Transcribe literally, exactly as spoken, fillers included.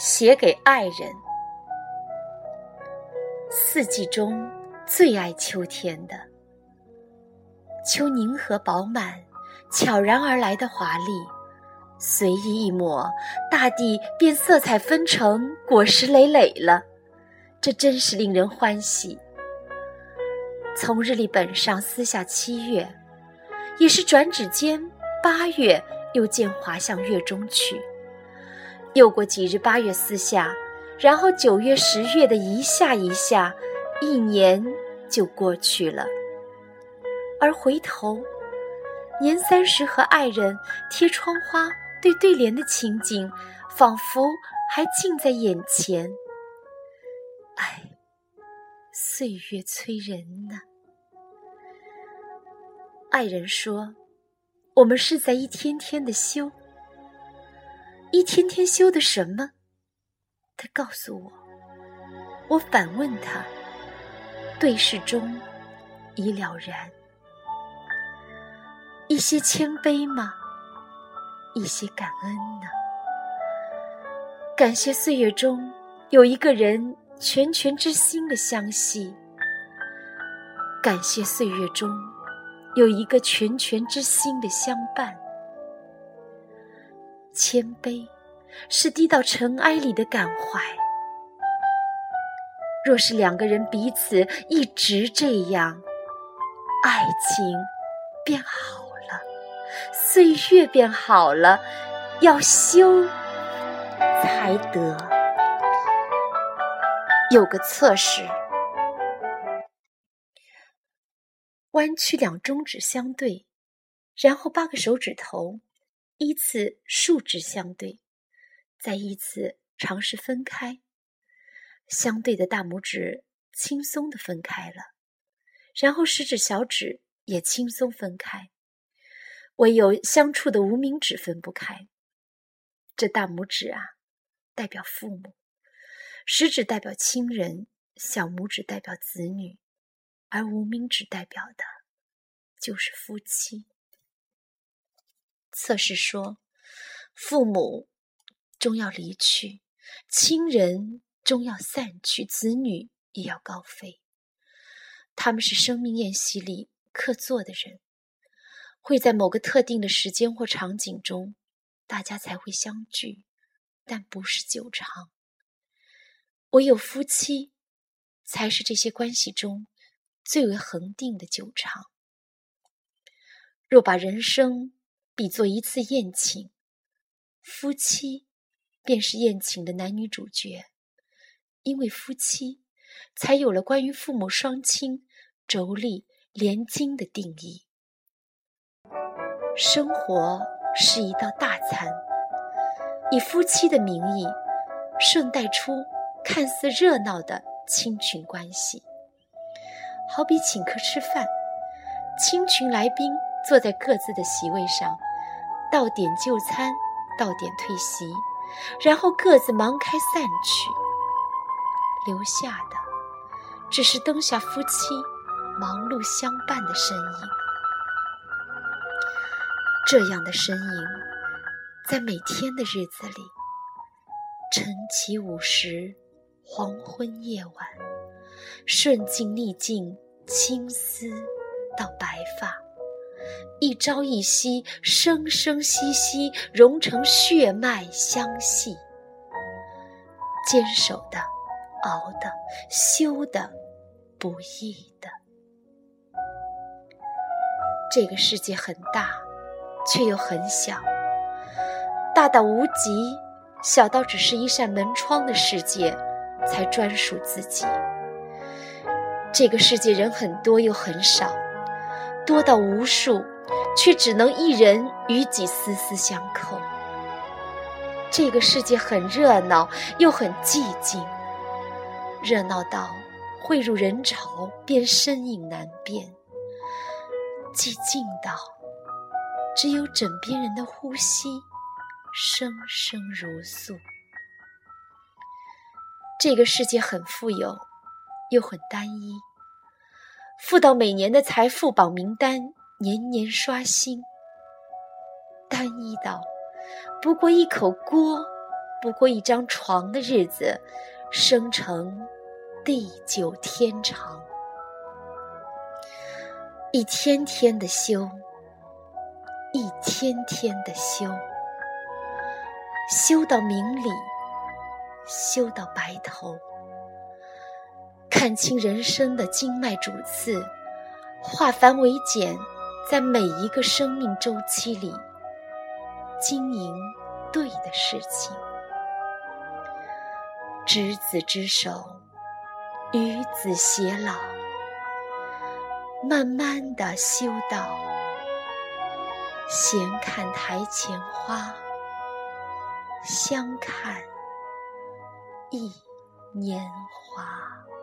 写给爱人。四季中最爱秋天的，秋凝和饱满，悄然而来的华丽，随意一抹，大地便色彩纷呈，果实累累了，这真是令人欢喜。从日历本上撕下七月，也是转指间八月又见华向月中去。又过几日八月四下，然后九月十月的一下一下，一年就过去了。而回头，年三十和爱人贴窗花对对联的情景，仿佛还近在眼前。唉，岁月催人呐。爱人说，我们是在一天天的修。一天天修的什么？他告诉我。我反问他，对视中已了然。一些谦卑吗？一些感恩呢？感谢岁月中有一个人全全之心的相惜，感谢岁月中有一个全全之心的相伴。谦卑是低到尘埃里的感怀，若是两个人彼此一直这样，爱情变好了，岁月变好了，要修才得。有个测试，弯曲两中指相对，然后八个手指头依次竖直相对，再依次尝试分开，相对的大拇指轻松地分开了，然后食指小指也轻松分开，唯有相触的无名指分不开。这大拇指啊，代表父母，食指代表亲人，小拇指代表子女，而无名指代表的就是夫妻。测试说，父母终要离去，亲人终要散去，子女也要高飞。他们是生命宴席里客座的人，会在某个特定的时间或场景中，大家才会相聚，但不是久长。唯有夫妻，才是这些关系中最为恒定的久长。若把人生比作一次宴请，夫妻便是宴请的男女主角，因为夫妻才有了关于父母双亲、妯娌、连襟的定义。生活是一道大餐，以夫妻的名义，顺带出看似热闹的亲群关系。好比请客吃饭，亲群来宾坐在各自的席位上，到点就餐，到点退席，然后各自忙开散去，留下的只是灯下夫妻忙碌相伴的身影。这样的身影在每天的日子里，晨起午时，黄昏夜晚，顺境逆境，青丝到白发，一朝一夕，生生息息，融成血脉相系。坚守的，熬的，修的，不易的。这个世界很大，却又很小，大到无极，小到只是一扇门窗的世界才专属自己。这个世界人很多又很少，多到无数，却只能一人与己丝丝相扣。这个世界很热闹又很寂静，热闹到汇入人潮便身影难辨，寂静到只有枕边人的呼吸声声如诉。这个世界很富有又很单一，富到每年的财富榜名单年年刷新，单一到不过一口锅不过一张床的日子，生成地久天长。一天天的修，一天天的修，修到明理，修到白头，看清人生的经脉主次，化繁为简，在每一个生命周期里经营对的事情。执子之手，与子偕老，慢慢的修道。闲看台前花，相看一年华。